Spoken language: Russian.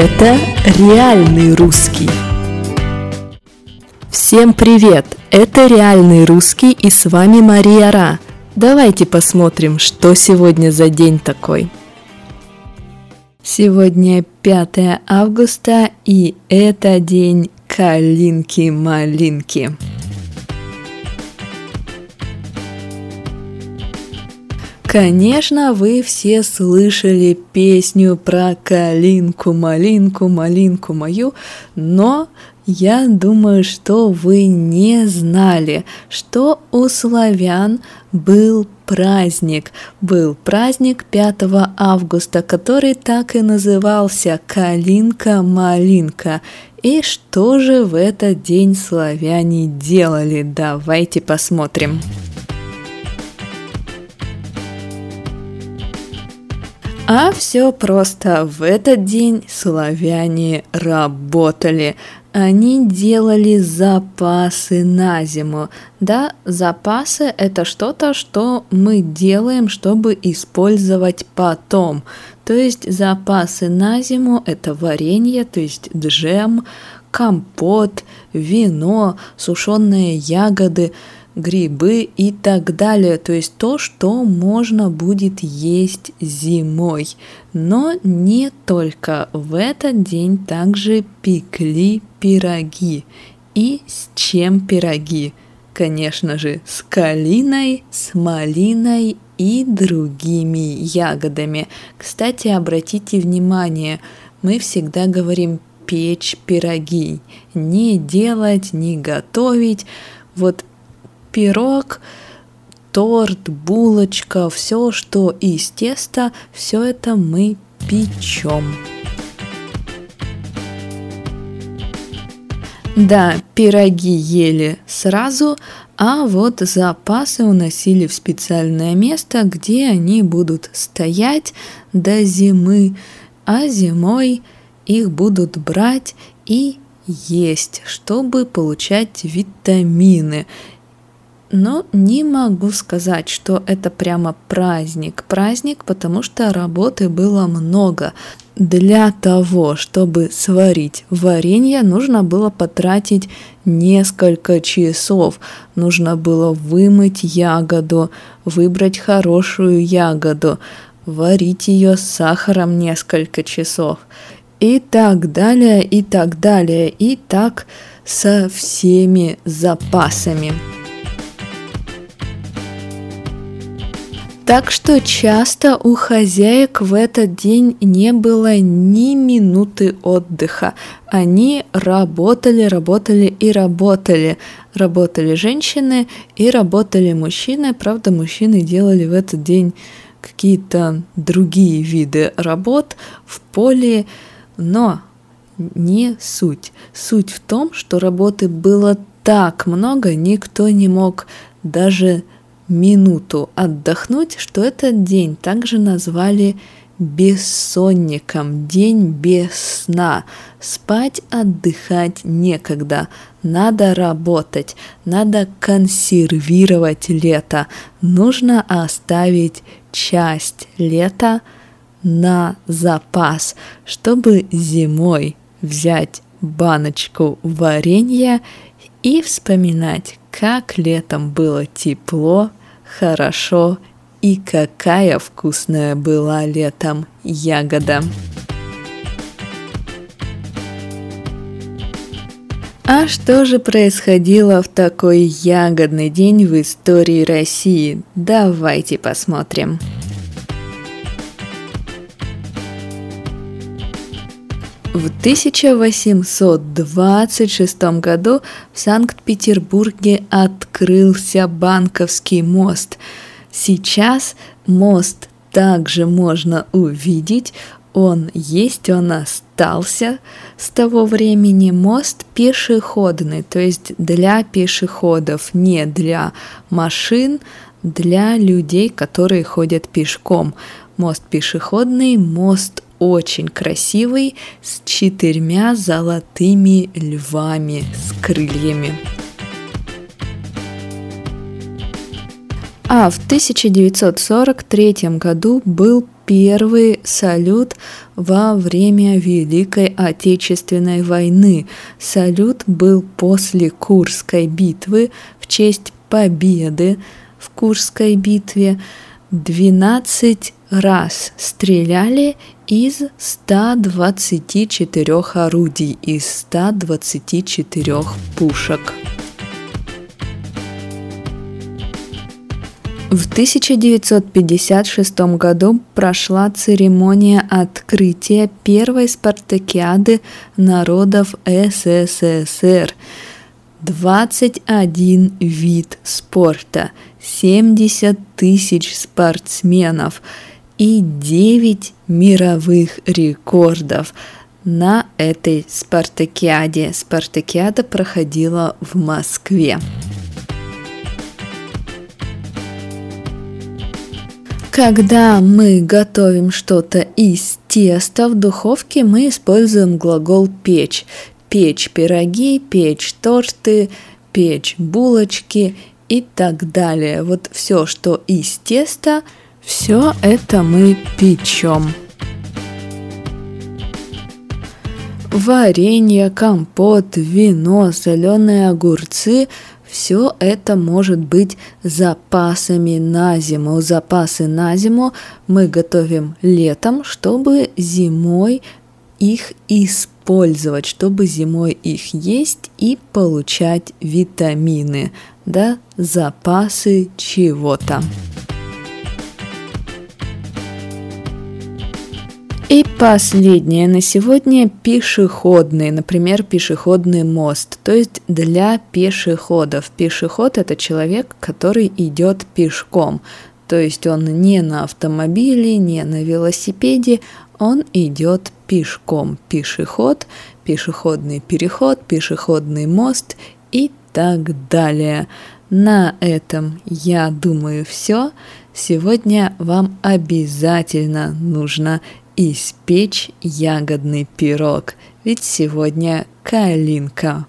Это реальный русский. Всем привет! Это реальный русский, и с вами Мария Ра. Давайте посмотрим, что сегодня за день такой. Сегодня 5 августа, и это день Калинки-малинки. Конечно, вы все слышали песню про калинку, малинку, малинку мою, но я думаю, что вы не знали, что у славян был праздник 5 августа, который так и назывался Калинка-малинка. И что же в этот день славяне делали? Давайте посмотрим. А все просто. В этот день славяне работали. Они делали запасы на зиму. Да, запасы – это что-то, что мы делаем, чтобы использовать потом. То есть запасы на зиму – это варенье, то есть джем, компот, вино, сушеные ягоды, грибы и так далее, то есть то, что можно будет есть зимой. Но не только. В этот день также пекли пироги. И с чем пироги? Конечно же, с калиной, с малиной и другими ягодами. Кстати, обратите внимание, мы всегда говорим печь пироги, не делать, не готовить. Вот пирог, торт, булочка, все, что из теста, все это мы печем. Да, пироги ели сразу, а вот запасы уносили в специальное место, где они будут стоять до зимы, а зимой их будут брать и есть, чтобы получать витамины. Но не могу сказать, что это прямо праздник, потому что работы было много. Для того, чтобы сварить варенье, нужно было потратить несколько часов. Нужно было вымыть ягоду, выбрать хорошую ягоду, варить ее с сахаром несколько часов. И так далее, и так далее, и так со всеми запасами. Так что часто у хозяек в этот день не было ни минуты отдыха. Они работали. Работали женщины и работали мужчины. Правда, мужчины делали в этот день какие-то другие виды работ в поле, но не суть. Суть в том, что работы было так много, никто не мог даже минуту отдохнуть, что этот день также назвали бессонником, день без сна. Спать, отдыхать некогда, надо работать, надо консервировать лето, нужно оставить часть лета на запас, чтобы зимой взять баночку варенья и вспоминать, как летом было тепло, хорошо, и какая вкусная была летом ягода. А что же происходило в такой ягодный день в истории России? Давайте посмотрим. В 1826 году в Санкт-Петербурге открылся Банковский мост. Сейчас мост также можно увидеть. Он есть, он остался с того времени. Мост пешеходный, то есть для пешеходов, не для машин, для людей, которые ходят пешком. Мост пешеходный, мост очень красивый, с 4 золотыми львами с крыльями. А в 1943 году был первый салют во время Великой Отечественной войны. Салют был после Курской битвы в честь победы в Курской битве. 12 раз стреляли из 124 орудий, из 124 пушек. В 1956 году прошла церемония открытия первой Спартакиады народов СССР. 21 вид спорта, 70 тысяч спортсменов и 9 мировых рекордов на этой Спартакиаде. Спартакиада проходила в Москве. Когда мы готовим что-то из теста в духовке, мы используем глагол «печь». Печь пироги, печь торты, печь булочки и так далее. Вот все, что из теста, все это мы печем. Варенье, компот, вино, соленые огурцы – все это может быть запасами на зиму. Запасы на зиму мы готовим летом, чтобы зимой их использовать, чтобы зимой их есть и получать витамины, да, запасы чего-то. И последнее на сегодня – пешеходный, например, пешеходный мост, то есть для пешеходов. Пешеход – это человек, который идет пешком, то есть он не на автомобиле, не на велосипеде, он идет пешком. Пешеход, пешеходный переход, пешеходный мост и так далее. На этом, я думаю, все. Сегодня вам обязательно нужно испечь ягодный пирог, ведь сегодня калинка-малинка.